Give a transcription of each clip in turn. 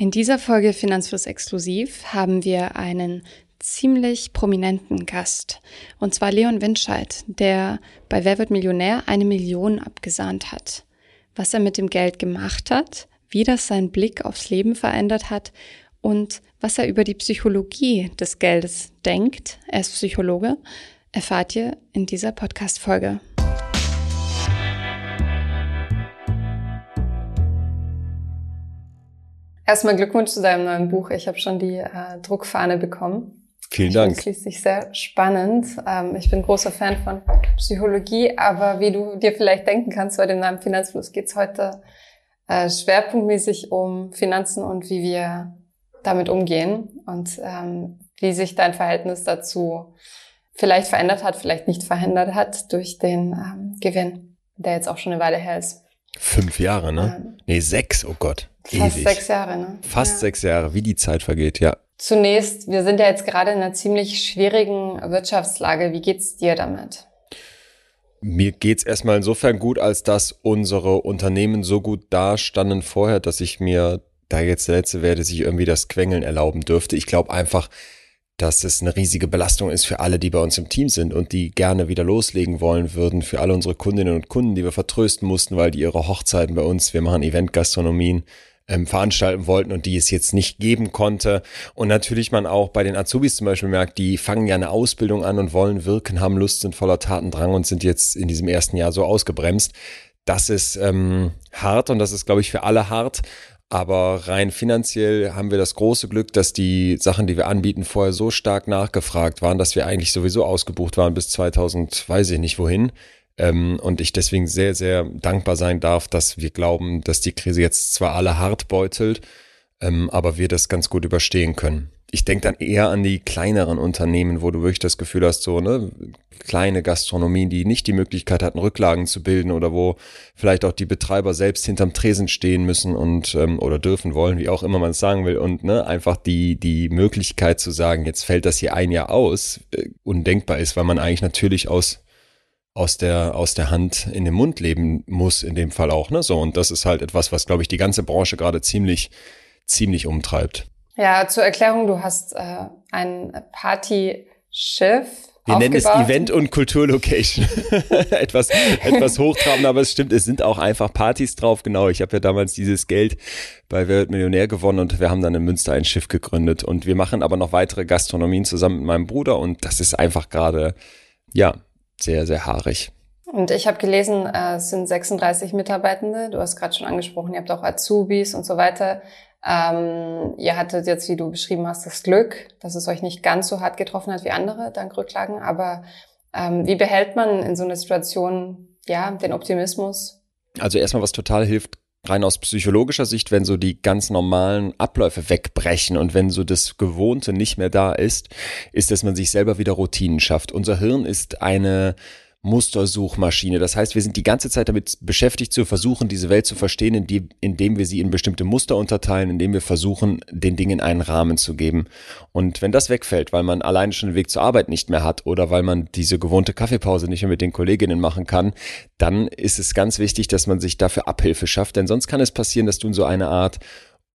In dieser Folge Finanzfluss exklusiv haben wir einen ziemlich prominenten Gast, und zwar Leon Windscheid, der bei Wer wird Millionär 1 Million abgesahnt hat. Was er mit dem Geld gemacht hat, wie das seinen Blick aufs Leben verändert hat und was er über die Psychologie des Geldes denkt, er ist Psychologe, erfahrt ihr in dieser Podcast-Folge. Erstmal Glückwunsch zu deinem neuen Buch. Ich habe schon die Druckfahne bekommen. Vielen Dank. Das schließt sich sehr spannend. Ich bin großer Fan von Psychologie, aber wie du dir vielleicht denken kannst, bei dem Namen Finanzfluss geht es heute schwerpunktmäßig um Finanzen und wie wir damit umgehen und wie sich dein Verhältnis dazu vielleicht verändert hat, vielleicht nicht verändert hat durch den Gewinn, der jetzt auch schon eine Weile her ist. 5 Jahre, ne? Nee, 6, oh Gott. Fast ewig. 6 Jahre, ne? Fast ja. 6 Jahre, wie die Zeit vergeht, ja. Zunächst, wir sind ja jetzt gerade in einer ziemlich schwierigen Wirtschaftslage. Wie geht's dir damit? Mir geht's erstmal insofern gut, als dass unsere Unternehmen so gut dastanden vorher, dass ich mir, da jetzt der Letzte wäre, dass ich irgendwie das Quengeln erlauben dürfte. Ich glaube einfach, dass es eine riesige Belastung ist für alle, die bei uns im Team sind und die gerne wieder loslegen wollen würden, für alle unsere Kundinnen und Kunden, die wir vertrösten mussten, weil die ihre Hochzeiten bei uns, wir machen Eventgastronomien, veranstalten wollten und die es jetzt nicht geben konnte. Und natürlich man auch bei den Azubis zum Beispiel merkt, die fangen ja eine Ausbildung an und wollen wirken, haben Lust, sind voller Tatendrang und sind jetzt in diesem ersten Jahr so ausgebremst. Das ist hart und das ist, glaube ich, für alle hart. Aber rein finanziell haben wir das große Glück, dass die Sachen, die wir anbieten, vorher so stark nachgefragt waren, dass wir eigentlich sowieso ausgebucht waren bis 2000, weiß ich nicht wohin. Und ich deswegen sehr, sehr dankbar sein darf, dass wir glauben, dass die Krise jetzt zwar alle hart beutelt, aber wir das ganz gut überstehen können. Ich denke dann eher an die kleineren Unternehmen, wo du wirklich das Gefühl hast, so ne, kleine Gastronomien, die nicht die Möglichkeit hatten, Rücklagen zu bilden oder wo vielleicht auch die Betreiber selbst hinterm Tresen stehen müssen und oder dürfen wollen, wie auch immer man es sagen will, und ne, einfach die Möglichkeit zu sagen, jetzt fällt das hier ein Jahr aus, undenkbar ist, weil man eigentlich natürlich aus der Hand in den Mund leben muss, in dem Fall auch, ne? So, und das ist halt etwas, was, glaube ich, die ganze Branche gerade ziemlich umtreibt. Ja, zur Erklärung, du hast ein Partyschiff aufgebaut. Wir nennen es Event- und Kulturlocation. etwas hochtrabend, aber es stimmt, es sind auch einfach Partys drauf. Genau, ich habe ja damals dieses Geld bei Wer wird Millionär gewonnen und wir haben dann in Münster ein Schiff gegründet. Und wir machen aber noch weitere Gastronomien zusammen mit meinem Bruder und das ist einfach gerade, ja, sehr, sehr haarig. Und ich habe gelesen, es sind 36 Mitarbeitende. Du hast gerade schon angesprochen, ihr habt auch Azubis und so weiter. Ihr hattet jetzt, wie du beschrieben hast, das Glück, dass es euch nicht ganz so hart getroffen hat wie andere, dank Rücklagen. Aber wie behält man in so einer Situation ja den Optimismus? Also erstmal, was total hilft, rein aus psychologischer Sicht, wenn so die ganz normalen Abläufe wegbrechen und wenn so das Gewohnte nicht mehr da ist, ist, dass man sich selber wieder Routinen schafft. Unser Hirn ist eine Mustersuchmaschine. Das heißt, wir sind die ganze Zeit damit beschäftigt zu versuchen, diese Welt zu verstehen, indem wir sie in bestimmte Muster unterteilen, indem wir versuchen, den Dingen einen Rahmen zu geben. Und wenn das wegfällt, weil man alleine schon den Weg zur Arbeit nicht mehr hat oder weil man diese gewohnte Kaffeepause nicht mehr mit den Kolleginnen machen kann, dann ist es ganz wichtig, dass man sich dafür Abhilfe schafft. Denn sonst kann es passieren, dass du in so eine Art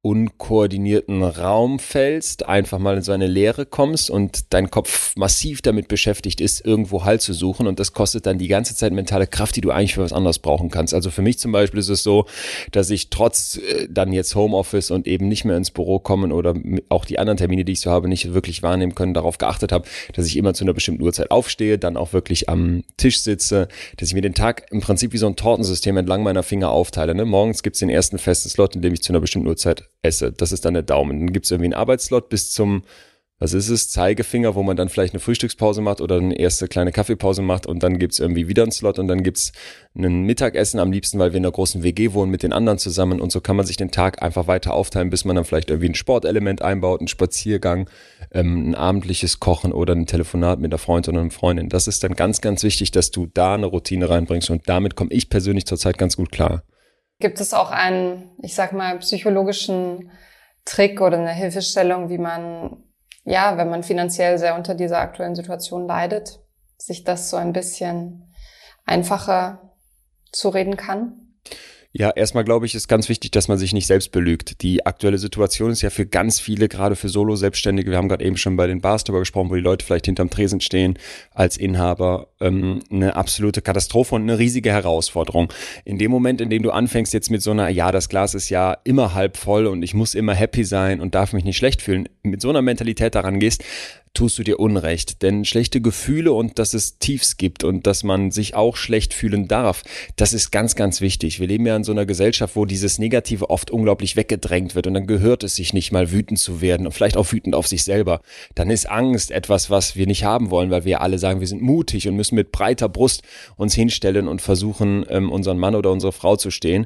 unkoordinierten Raum fällst, einfach mal in so eine Leere kommst und dein Kopf massiv damit beschäftigt ist, irgendwo Halt zu suchen, und das kostet dann die ganze Zeit mentale Kraft, die du eigentlich für was anderes brauchen kannst. Also für mich zum Beispiel ist es so, dass ich trotz dann jetzt Homeoffice und eben nicht mehr ins Büro kommen oder auch die anderen Termine, die ich so habe, nicht wirklich wahrnehmen können, darauf geachtet habe, dass ich immer zu einer bestimmten Uhrzeit aufstehe, dann auch wirklich am Tisch sitze, dass ich mir den Tag im Prinzip wie so ein Tortensystem entlang meiner Finger aufteile. Ne? Morgens gibt's den ersten festen Slot, in dem ich zu einer bestimmten Uhrzeit esse. Das ist dann der Daumen. Dann gibt es irgendwie einen Arbeitslot bis zum, was ist es, Zeigefinger, wo man dann vielleicht eine Frühstückspause macht oder eine erste kleine Kaffeepause macht, und dann gibt es irgendwie wieder einen Slot und dann gibt es ein Mittagessen am liebsten, weil wir in einer großen WG wohnen mit den anderen zusammen, und so kann man sich den Tag einfach weiter aufteilen, bis man dann vielleicht irgendwie ein Sportelement einbaut, einen Spaziergang, ein abendliches Kochen oder ein Telefonat mit einer Freundin oder einer Freundin. Das ist dann ganz, ganz wichtig, dass du da eine Routine reinbringst, und damit komme ich persönlich zurzeit ganz gut klar. Gibt es auch einen, ich sag mal, psychologischen Trick oder eine Hilfestellung, wie man, ja, wenn man finanziell sehr unter dieser aktuellen Situation leidet, sich das so ein bisschen einfacher zureden kann? Ja, erstmal glaube ich, ist ganz wichtig, dass man sich nicht selbst belügt. Die aktuelle Situation ist ja für ganz viele, gerade für Solo-Selbstständige, wir haben gerade eben schon bei den Bars darüber gesprochen, wo die Leute vielleicht hinterm Tresen stehen als Inhaber, eine absolute Katastrophe und eine riesige Herausforderung. In dem Moment, in dem du anfängst jetzt mit so einer, ja, das Glas ist ja immer halb voll und ich muss immer happy sein und darf mich nicht schlecht fühlen, mit so einer Mentalität daran gehst, tust du dir Unrecht. Denn schlechte Gefühle und dass es Tiefs gibt und dass man sich auch schlecht fühlen darf, das ist ganz, ganz wichtig. Wir leben ja in so einer Gesellschaft, wo dieses Negative oft unglaublich weggedrängt wird und dann gehört es sich nicht mal wütend zu werden und vielleicht auch wütend auf sich selber. Dann ist Angst etwas, was wir nicht haben wollen, weil wir alle sagen, wir sind mutig und müssen mit breiter Brust uns hinstellen und versuchen, unseren Mann oder unsere Frau zu stehen.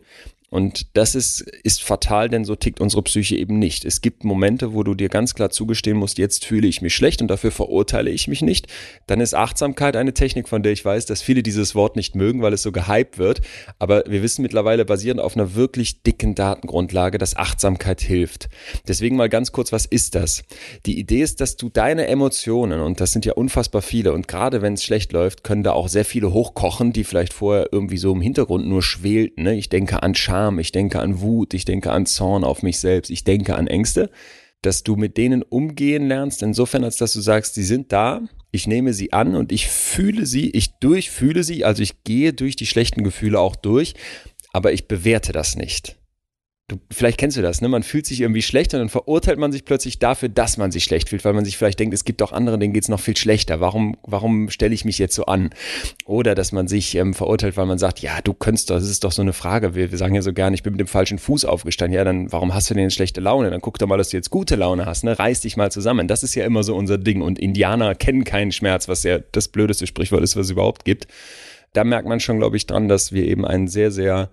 Und das ist fatal, denn so tickt unsere Psyche eben nicht. Es gibt Momente, wo du dir ganz klar zugestehen musst, jetzt fühle ich mich schlecht und dafür verurteile ich mich nicht. Dann ist Achtsamkeit eine Technik, von der ich weiß, dass viele dieses Wort nicht mögen, weil es so gehypt wird. Aber wir wissen mittlerweile, basierend auf einer wirklich dicken Datengrundlage, dass Achtsamkeit hilft. Deswegen mal ganz kurz, was ist das? Die Idee ist, dass du deine Emotionen, und das sind ja unfassbar viele, und gerade wenn es schlecht läuft, können da auch sehr viele hochkochen, die vielleicht vorher irgendwie so im Hintergrund nur schwelten, ne? Ich denke an Scham, ich denke an Wut, ich denke an Zorn auf mich selbst, ich denke an Ängste, dass du mit denen umgehen lernst, insofern, als dass du sagst, sie sind da, ich nehme sie an und ich fühle sie, ich durchfühle sie, also ich gehe durch die schlechten Gefühle auch durch, aber ich bewerte das nicht. Vielleicht kennst du das, ne? Man fühlt sich irgendwie schlecht und dann verurteilt man sich plötzlich dafür, dass man sich schlecht fühlt, weil man sich vielleicht denkt, es gibt doch andere, denen geht's noch viel schlechter. Warum stelle ich mich jetzt so an? Oder dass man sich verurteilt, weil man sagt, ja, du könntest doch, das ist doch so eine Frage. Wir sagen ja so gerne, ich bin mit dem falschen Fuß aufgestanden. Ja, dann warum hast du denn jetzt schlechte Laune? Dann guck doch mal, dass du jetzt gute Laune hast, ne? Reiß dich mal zusammen. Das ist ja immer so unser Ding. Und Indianer kennen keinen Schmerz, was ja das blödeste Sprichwort ist, was es überhaupt gibt. Da merkt man schon, glaube ich, dran, dass wir eben einen sehr, sehr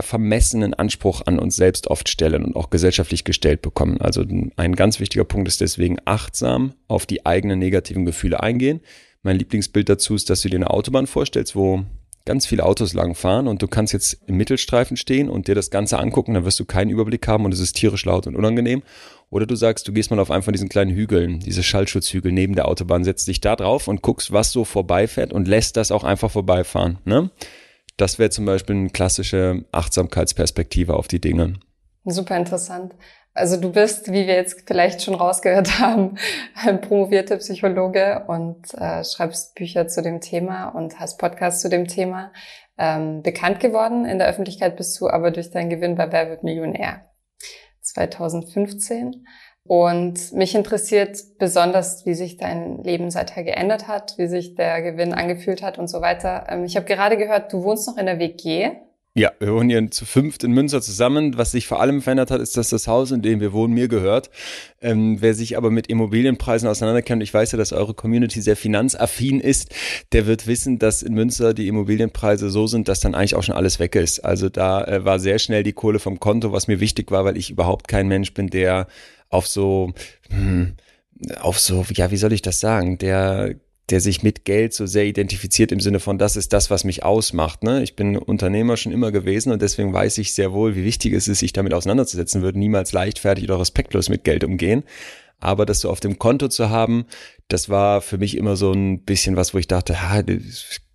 vermessenen Anspruch an uns selbst oft stellen und auch gesellschaftlich gestellt bekommen. Also ein ganz wichtiger Punkt ist deswegen achtsam auf die eigenen negativen Gefühle eingehen. Mein Lieblingsbild dazu ist, dass du dir eine Autobahn vorstellst, wo ganz viele Autos langfahren und du kannst jetzt im Mittelstreifen stehen und dir das Ganze angucken, dann wirst du keinen Überblick haben und es ist tierisch laut und unangenehm. Oder du sagst, du gehst mal auf einen von diesen kleinen Hügeln, diese Schallschutzhügel neben der Autobahn, setzt dich da drauf und guckst, was so vorbeifährt und lässt das auch einfach vorbeifahren, ne? Das wäre zum Beispiel eine klassische Achtsamkeitsperspektive auf die Dinge. Super interessant. Also du bist, wie wir jetzt vielleicht schon rausgehört haben, ein promovierter Psychologe und schreibst Bücher zu dem Thema und hast Podcasts zu dem Thema. Bekannt geworden in der Öffentlichkeit bist du aber durch deinen Gewinn bei Wer wird Millionär 2015. Und mich interessiert besonders, wie sich dein Leben seither geändert hat, wie sich der Gewinn angefühlt hat und so weiter. Ich habe gerade gehört, du wohnst noch in der WG. Ja, wir wohnen hier zu fünft in Münster zusammen. Was sich vor allem verändert hat, ist, dass das Haus, in dem wir wohnen, mir gehört. Wer sich aber mit Immobilienpreisen auseinanderkennt, ich weiß ja, dass eure Community sehr finanzaffin ist, der wird wissen, dass in Münster die Immobilienpreise so sind, dass dann eigentlich auch schon alles weg ist. Also da war sehr schnell die Kohle vom Konto, was mir wichtig war, weil ich überhaupt kein Mensch bin, der der sich mit Geld so sehr identifiziert im Sinne von, das ist das, was mich ausmacht, ne? Ich bin Unternehmer schon immer gewesen und deswegen weiß ich sehr wohl, wie wichtig es ist, sich damit auseinanderzusetzen, würde niemals leichtfertig oder respektlos mit Geld umgehen. Aber das so auf dem Konto zu haben, das war für mich immer so ein bisschen was, wo ich dachte,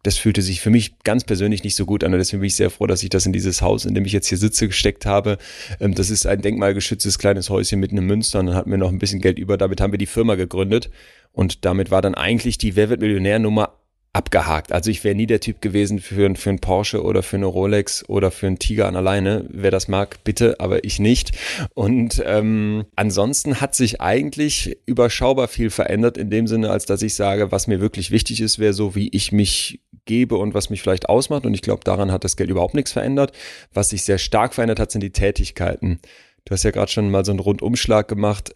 das fühlte sich für mich ganz persönlich nicht so gut an. Und deswegen bin ich sehr froh, dass ich das in dieses Haus, in dem ich jetzt hier sitze, gesteckt habe. Das ist ein denkmalgeschütztes kleines Häuschen mitten in Münster und dann hatten wir noch ein bisschen Geld über. Damit haben wir die Firma gegründet und damit war dann eigentlich die Wer wird Millionär-Nummer abgehakt. Also ich wäre nie der Typ gewesen für einen Porsche oder für eine Rolex oder für einen Tiger an der Leine. Wer das mag, bitte, aber ich nicht. Und ansonsten hat sich eigentlich überschaubar viel verändert in dem Sinne, als dass ich sage, was mir wirklich wichtig ist, wäre so, wie ich mich gebe und was mich vielleicht ausmacht. Und ich glaube, daran hat das Geld überhaupt nichts verändert. Was sich sehr stark verändert hat, sind die Tätigkeiten. Du hast ja gerade schon mal so einen Rundumschlag gemacht.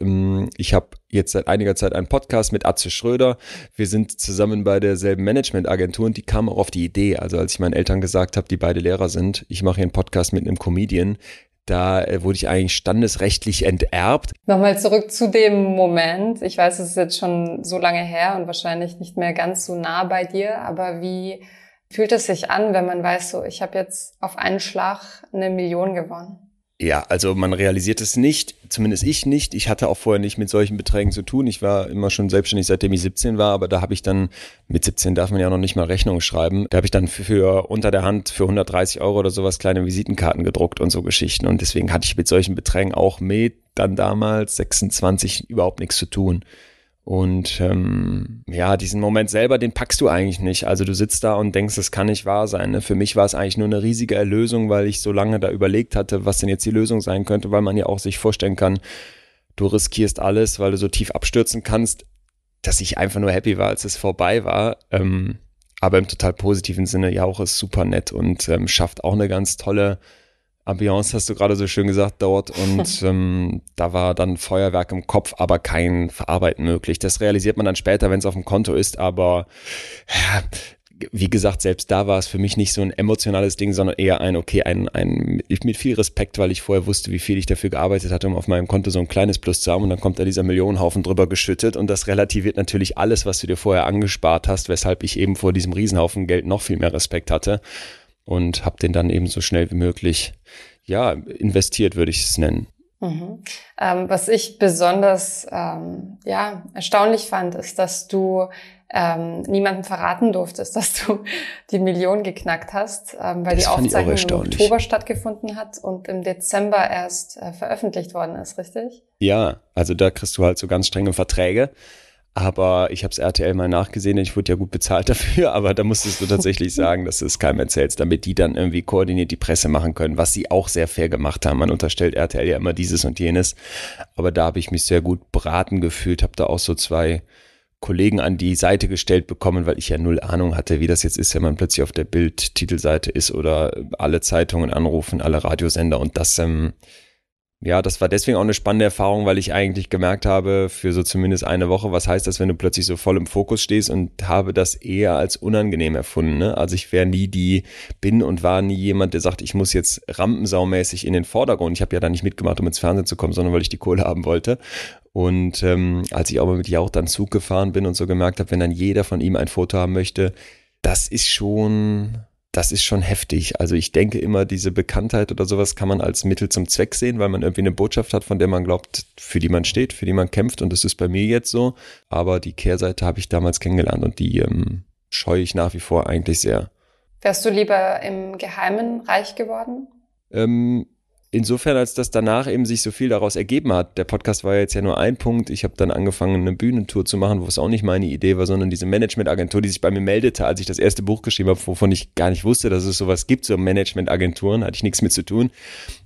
Ich habe jetzt seit einiger Zeit einen Podcast mit Atze Schröder. Wir sind zusammen bei derselben Managementagentur und die kam auch auf die Idee. Also als ich meinen Eltern gesagt habe, die beide Lehrer sind, ich mache hier einen Podcast mit einem Comedian, da wurde ich eigentlich standesrechtlich enterbt. Nochmal zurück zu dem Moment. Ich weiß, es ist jetzt schon so lange her und wahrscheinlich nicht mehr ganz so nah bei dir, aber wie fühlt es sich an, wenn man weiß, so ich habe jetzt auf einen Schlag 1 Million gewonnen? Ja, also man realisiert es nicht, zumindest ich nicht. Ich hatte auch vorher nicht mit solchen Beträgen zu tun. Ich war immer schon selbstständig, seitdem ich 17 war, aber da habe ich dann, mit 17 darf man ja noch nicht mal Rechnungen schreiben, da habe ich dann für unter der Hand für 130 € oder sowas kleine Visitenkarten gedruckt und so Geschichten. Und deswegen hatte ich mit solchen Beträgen auch mit dann damals 26 überhaupt nichts zu tun. Und ja, diesen Moment selber, den packst du eigentlich nicht. Also du sitzt da und denkst, das kann nicht wahr sein. Ne? Für mich war es eigentlich nur eine riesige Erlösung, weil ich so lange da überlegt hatte, was denn jetzt die Lösung sein könnte, weil man ja auch sich vorstellen kann, du riskierst alles, weil du so tief abstürzen kannst, dass ich einfach nur happy war, als es vorbei war. Aber im total positiven Sinne, ja, auch ist super nett und schafft auch eine ganz tolle Ambiance, hast du gerade so schön gesagt, dort, und da war dann Feuerwerk im Kopf, aber kein Verarbeiten möglich. Das realisiert man dann später, wenn es auf dem Konto ist, aber wie gesagt, selbst da war es für mich nicht so ein emotionales Ding, sondern eher mit viel Respekt, weil ich vorher wusste, wie viel ich dafür gearbeitet hatte, um auf meinem Konto so ein kleines Plus zu haben, und dann kommt da dieser Millionenhaufen drüber geschüttet, und das relativiert natürlich alles, was du dir vorher angespart hast, weshalb ich eben vor diesem Riesenhaufen Geld noch viel mehr Respekt hatte. Und habe den dann eben so schnell wie möglich, ja, investiert, würde ich es nennen. Mhm. Was ich besonders erstaunlich fand, ist, dass du niemandem verraten durftest, dass du die Million geknackt hast, weil die Aufzeichnung im Oktober stattgefunden hat und im Dezember erst veröffentlicht worden ist, richtig? Ja, also da kriegst du halt so ganz strenge Verträge. Aber ich habe es RTL mal nachgesehen, denn ich wurde ja gut bezahlt dafür, aber da musstest du tatsächlich sagen, dass du es keinem erzählst, damit die dann irgendwie koordiniert die Presse machen können, was sie auch sehr fair gemacht haben. Man unterstellt RTL ja immer dieses und jenes, aber da habe ich mich sehr gut beraten gefühlt, habe da auch so zwei Kollegen an die Seite gestellt bekommen, weil ich ja null Ahnung hatte, wie das jetzt ist, wenn man plötzlich auf der Bild-Titelseite ist oder alle Zeitungen anrufen, alle Radiosender, und das ja, das war deswegen auch eine spannende Erfahrung, weil ich eigentlich gemerkt habe, für so zumindest eine Woche, was heißt das, wenn du plötzlich so voll im Fokus stehst, und habe das eher als unangenehm erfunden. Ne? Also ich war nie jemand, der sagt, ich muss jetzt rampensaumäßig in den Vordergrund. Ich habe ja da nicht mitgemacht, um ins Fernsehen zu kommen, sondern weil ich die Kohle haben wollte. Und als ich auch mal mit Jauch dann Zug gefahren bin und so gemerkt habe, wenn dann jeder von ihm ein Foto haben möchte, das ist schon heftig. Also ich denke immer, diese Bekanntheit oder sowas kann man als Mittel zum Zweck sehen, weil man irgendwie eine Botschaft hat, von der man glaubt, für die man steht, für die man kämpft, und das ist bei mir jetzt so. Aber die Kehrseite habe ich damals kennengelernt, und die scheue ich nach wie vor eigentlich sehr. Wärst du lieber im Geheimen reich geworden? Insofern, als dass danach eben sich so viel daraus ergeben hat. Der Podcast war jetzt ja nur ein Punkt. Ich habe dann angefangen, eine Bühnentour zu machen, wo es auch nicht meine Idee war, sondern diese Managementagentur, die sich bei mir meldete, als ich das erste Buch geschrieben habe, wovon ich gar nicht wusste, dass es sowas gibt, so Managementagenturen, hatte ich nichts mit zu tun.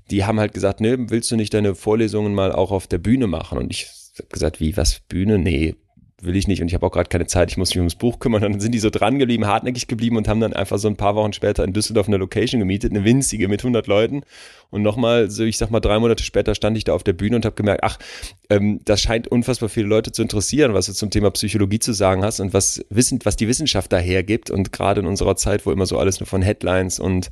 Die haben halt gesagt, ne, willst du nicht deine Vorlesungen mal auch auf der Bühne machen? Und ich habe gesagt, wie, was, Bühne? Nee, will ich nicht, und ich habe auch gerade keine Zeit, ich muss mich ums Buch kümmern. Und dann sind die so dran geblieben, hartnäckig geblieben, und haben dann einfach so ein paar Wochen später in Düsseldorf eine Location gemietet, eine winzige mit 100 Leuten, und nochmal, so ich sag mal 3 Monate später stand ich da auf der Bühne und habe gemerkt, das scheint unfassbar viele Leute zu interessieren, was du zum Thema Psychologie zu sagen hast und was die Wissenschaft dahergibt, und gerade in unserer Zeit, wo immer so alles nur von Headlines und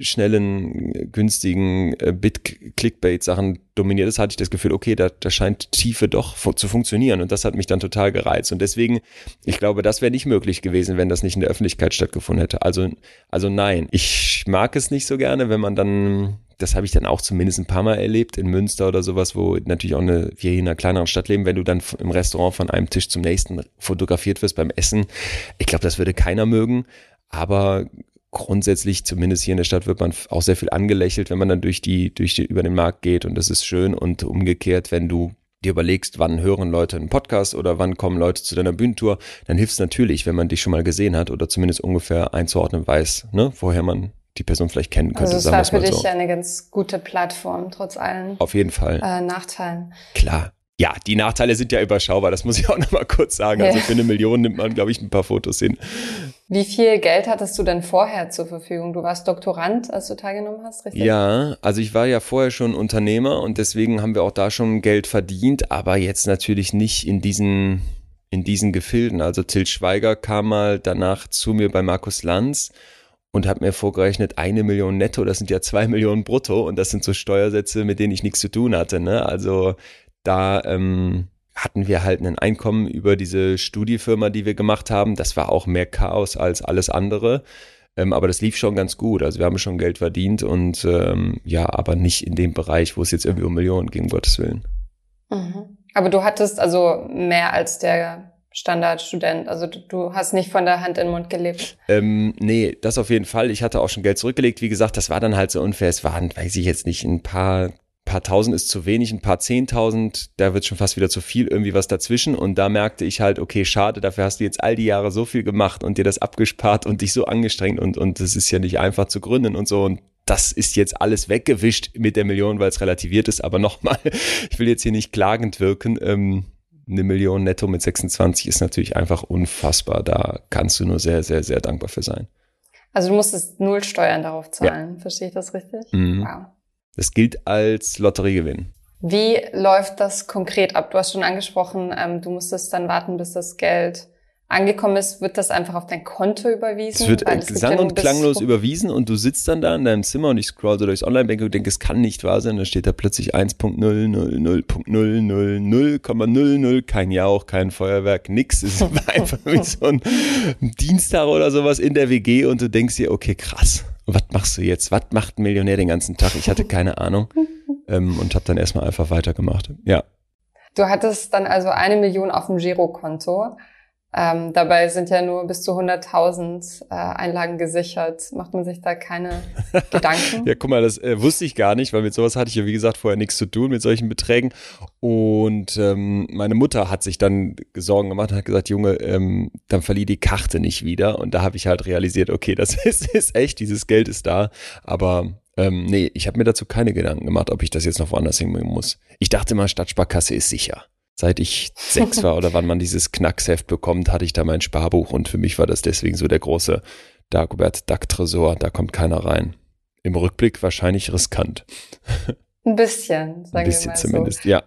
schnellen, günstigen Bit-Clickbait-Sachen dominiert ist, hatte ich das Gefühl, okay, da scheint Tiefe doch zu funktionieren, und das hat mich dann total gereizt, und deswegen, ich glaube, das wäre nicht möglich gewesen, wenn das nicht in der Öffentlichkeit stattgefunden hätte. Also nein, ich mag es nicht so gerne, wenn man dann, das habe ich dann auch zumindest ein paar Mal erlebt, in Münster oder sowas, wo natürlich auch wir hier in einer kleineren Stadt leben, wenn du dann im Restaurant von einem Tisch zum nächsten fotografiert wirst beim Essen, ich glaube, das würde keiner mögen, aber grundsätzlich, zumindest hier in der Stadt, wird man auch sehr viel angelächelt, wenn man dann über den Markt geht, und das ist schön, und umgekehrt, wenn du dir überlegst, wann hören Leute einen Podcast oder wann kommen Leute zu deiner Bühnentour, dann hilft es natürlich, wenn man dich schon mal gesehen hat oder zumindest ungefähr einzuordnen weiß, ne, woher man die Person vielleicht kennen könnte. Also das war für dich eine ganz gute Plattform, trotz allen auf jeden Fall Nachteilen. Klar. Ja, die Nachteile sind ja überschaubar, das muss ich auch nochmal kurz sagen. Also für 1 Million nimmt man, glaube ich, ein paar Fotos hin. Wie viel Geld hattest du denn vorher zur Verfügung? Du warst Doktorand, als du teilgenommen hast, richtig? Ja, also ich war ja vorher schon Unternehmer, und deswegen haben wir auch da schon Geld verdient, aber jetzt natürlich nicht in diesen Gefilden. Also Til Schweiger kam mal danach zu mir bei Markus Lanz und habe mir vorgerechnet, 1 Million netto, das sind ja 2 Millionen brutto, und das sind so Steuersätze, mit denen ich nichts zu tun hatte, ne? Also da hatten wir halt ein Einkommen über diese Studiefirma, die wir gemacht haben. Das war auch mehr Chaos als alles andere. Aber das lief schon ganz gut. Also wir haben schon Geld verdient und ja, aber nicht in dem Bereich, wo es jetzt irgendwie um Millionen ging, um Gottes Willen. Mhm. Aber du hattest also mehr als der Standardstudent, also du hast nicht von der Hand in den Mund gelebt. Nee, das auf jeden Fall. Ich hatte auch schon Geld zurückgelegt. Wie gesagt, das war dann halt so unfair. Es waren, weiß ich jetzt nicht, ein paar Tausend ist zu wenig, ein paar 10.000, da wird schon fast wieder zu viel, irgendwie was dazwischen. Und da merkte ich halt, okay, schade, dafür hast du jetzt all die Jahre so viel gemacht und dir das abgespart und dich so angestrengt und das ist ja nicht einfach zu gründen und so. Und das ist jetzt alles weggewischt mit der Million, weil es relativiert ist. Aber nochmal, ich will jetzt hier nicht klagend wirken, eine Million netto mit 26 ist natürlich einfach unfassbar. Da kannst du nur sehr, sehr, sehr dankbar für sein. Also du musstest 0 Steuern darauf zahlen. Ja. Verstehe ich das richtig? Mhm. Wow. Das gilt als Lotteriegewinn. Wie läuft das konkret ab? Du hast schon angesprochen, du musstest dann warten, bis das Geld angekommen ist. Wird das einfach auf dein Konto überwiesen? Es wird sang- und klanglos überwiesen und du sitzt dann da in deinem Zimmer und ich scroll so durchs Online-Banking und denke, es kann nicht wahr sein. Da steht da plötzlich 1.000.000.000, kein Jauch, kein Feuerwerk, nix. Es war einfach wie so ein Dienstag oder sowas in der WG und du denkst dir, okay, krass, was machst du jetzt? Was macht ein Millionär den ganzen Tag? Ich hatte keine Ahnung und habe dann erstmal einfach weitergemacht. Ja. Du hattest dann also 1 Million auf dem Girokonto. Dabei sind ja nur bis zu 100.000 Einlagen gesichert. Macht man sich da keine Gedanken? Ja, guck mal, das wusste ich gar nicht, weil mit sowas hatte ich ja, wie gesagt, vorher nichts zu tun mit solchen Beträgen. Und meine Mutter hat sich dann Sorgen gemacht und hat gesagt, Junge, dann verlieh die Karte nicht wieder. Und da habe ich halt realisiert, okay, das ist echt, dieses Geld ist da. Aber nee, ich habe mir dazu keine Gedanken gemacht, ob ich das jetzt noch woanders hinbringen muss. Ich dachte mal, Stadtsparkasse ist sicher. Seit ich 6 war oder wann man dieses Knacksheft bekommt, hatte ich da mein Sparbuch und für mich war das deswegen so der große Dagobert Duck Tresor, da kommt keiner rein. Im Rückblick wahrscheinlich riskant. Ein bisschen, sagen wir mal so. Ein bisschen zumindest, ja.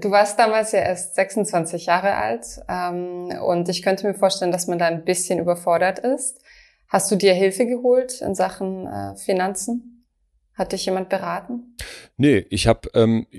Du warst damals ja erst 26 Jahre alt und ich könnte mir vorstellen, dass man da ein bisschen überfordert ist. Hast du dir Hilfe geholt in Sachen Finanzen? Hat dich jemand beraten? Nee, ich habe,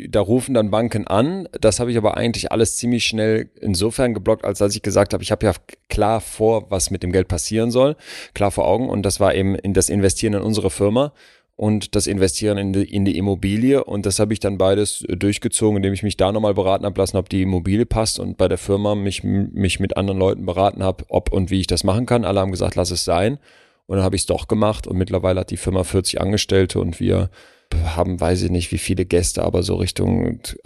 da rufen dann Banken an. Das habe ich aber eigentlich alles ziemlich schnell insofern geblockt, als ich gesagt habe, ich habe ja klar vor, was mit dem Geld passieren soll, klar vor Augen. Und das war eben das Investieren in unsere Firma und das Investieren in die Immobilie. Und das habe ich dann beides durchgezogen, indem ich mich da nochmal beraten habe lassen, ob die Immobilie passt und bei der Firma mich mit anderen Leuten beraten habe, ob und wie ich das machen kann. Alle haben gesagt, lass es sein. Und dann habe ich es doch gemacht und mittlerweile hat die Firma 40 Angestellte und wir haben, weiß ich nicht, wie viele Gäste, aber so Richtung 30,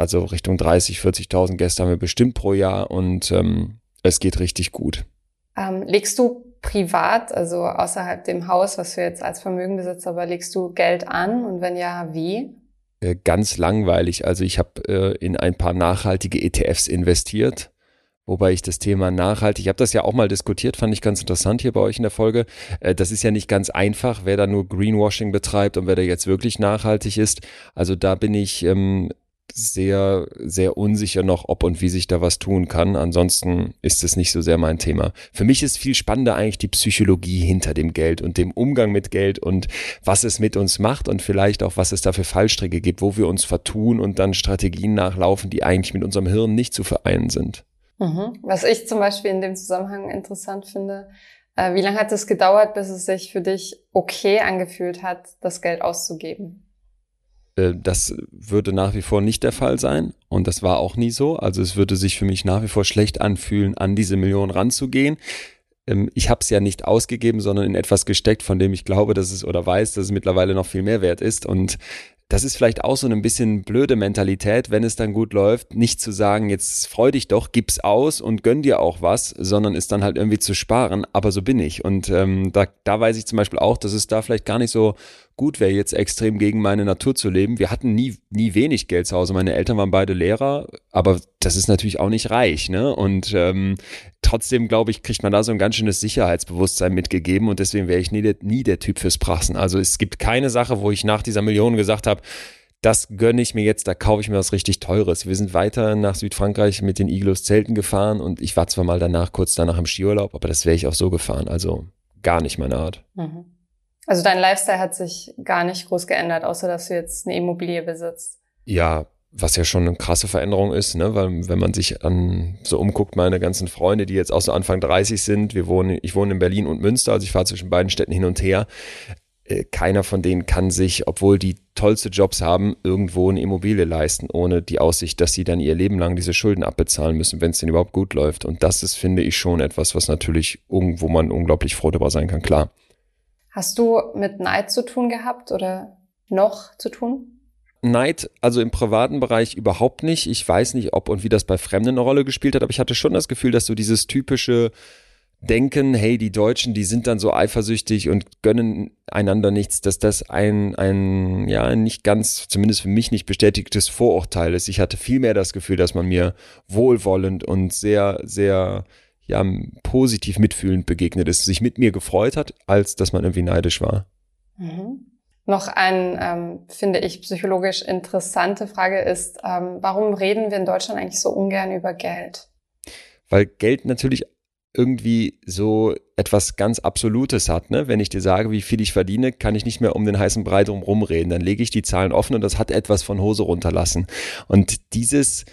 40.000 Gäste haben wir bestimmt pro Jahr und es geht richtig gut. Legst du privat, also außerhalb dem Haus, was du jetzt als Vermögen besitzt, aber legst du Geld an und wenn ja, wie? Ganz langweilig. Also ich habe in ein paar nachhaltige ETFs investiert. Wobei ich das Thema nachhaltig, ich habe das ja auch mal diskutiert, fand ich ganz interessant hier bei euch in der Folge. Das ist ja nicht ganz einfach, wer da nur Greenwashing betreibt und wer da jetzt wirklich nachhaltig ist. Also da bin ich sehr, sehr unsicher noch, ob und wie sich da was tun kann. Ansonsten ist das nicht so sehr mein Thema. Für mich ist viel spannender eigentlich die Psychologie hinter dem Geld und dem Umgang mit Geld und was es mit uns macht und vielleicht auch, was es da für Fallstricke gibt, wo wir uns vertun und dann Strategien nachlaufen, die eigentlich mit unserem Hirn nicht zu vereinen sind. Mhm. Was ich zum Beispiel in dem Zusammenhang interessant finde, wie lange hat es gedauert, bis es sich für dich okay angefühlt hat, das Geld auszugeben? Das würde nach wie vor nicht der Fall sein und das war auch nie so. Also es würde sich für mich nach wie vor schlecht anfühlen, an diese Millionen ranzugehen. Ich habe es ja nicht ausgegeben, sondern in etwas gesteckt, von dem ich glaube, dass es oder weiß, dass es mittlerweile noch viel mehr wert ist. Und das ist vielleicht auch so ein bisschen blöde Mentalität, wenn es dann gut läuft, nicht zu sagen, jetzt freu dich doch, gib's aus und gönn dir auch was, sondern ist dann halt irgendwie zu sparen, aber so bin ich. Und da weiß ich zum Beispiel auch, dass es da vielleicht gar nicht so gut wäre, jetzt extrem gegen meine Natur zu leben. Wir hatten nie wenig Geld zu Hause. Meine Eltern waren beide Lehrer, aber das ist natürlich auch nicht reich, ne? Und trotzdem, glaube ich, kriegt man da so ein ganz schönes Sicherheitsbewusstsein mitgegeben und deswegen wäre ich nie der Typ fürs Prassen. Also es gibt keine Sache, wo ich nach dieser Million gesagt habe, das gönne ich mir jetzt, da kaufe ich mir was richtig Teures. Wir sind weiter nach Südfrankreich mit den Iglos Zelten gefahren und ich war zwar mal kurz danach im Skiurlaub, aber das wäre ich auch so gefahren, also gar nicht meine Art. Mhm. Also dein Lifestyle hat sich gar nicht groß geändert, außer dass du jetzt eine Immobilie besitzt. Ja, was ja schon eine krasse Veränderung ist, ne? Weil wenn man sich so umguckt, meine ganzen Freunde, die jetzt auch so Anfang 30 sind, ich wohne in Berlin und Münster, also ich fahre zwischen beiden Städten hin und her. Keiner von denen kann sich, obwohl die tollste Jobs haben, irgendwo eine Immobilie leisten, ohne die Aussicht, dass sie dann ihr Leben lang diese Schulden abbezahlen müssen, wenn es denn überhaupt gut läuft. Und das ist, finde ich, schon etwas, was natürlich irgendwo man unglaublich froh darüber sein kann, klar. Hast du mit Neid zu tun gehabt oder noch zu tun? Neid, also im privaten Bereich überhaupt nicht. Ich weiß nicht, ob und wie das bei Fremden eine Rolle gespielt hat, aber ich hatte schon das Gefühl, dass so dieses typische Denken, hey, die Deutschen, die sind dann so eifersüchtig und gönnen einander nichts, dass das ein nicht ganz, zumindest für mich nicht bestätigtes Vorurteil ist. Ich hatte vielmehr das Gefühl, dass man mir wohlwollend und sehr, sehr positiv mitfühlend begegnet ist, sich mit mir gefreut hat, als dass man irgendwie neidisch war. Mhm. Noch eine, finde ich, psychologisch interessante Frage ist, warum reden wir in Deutschland eigentlich so ungern über Geld? Weil Geld natürlich irgendwie so etwas ganz Absolutes hat, ne? Wenn ich dir sage, wie viel ich verdiene, kann ich nicht mehr um den heißen Brei drum rumreden. Dann lege ich die Zahlen offen und das hat etwas von Hose runterlassen. Und dieses,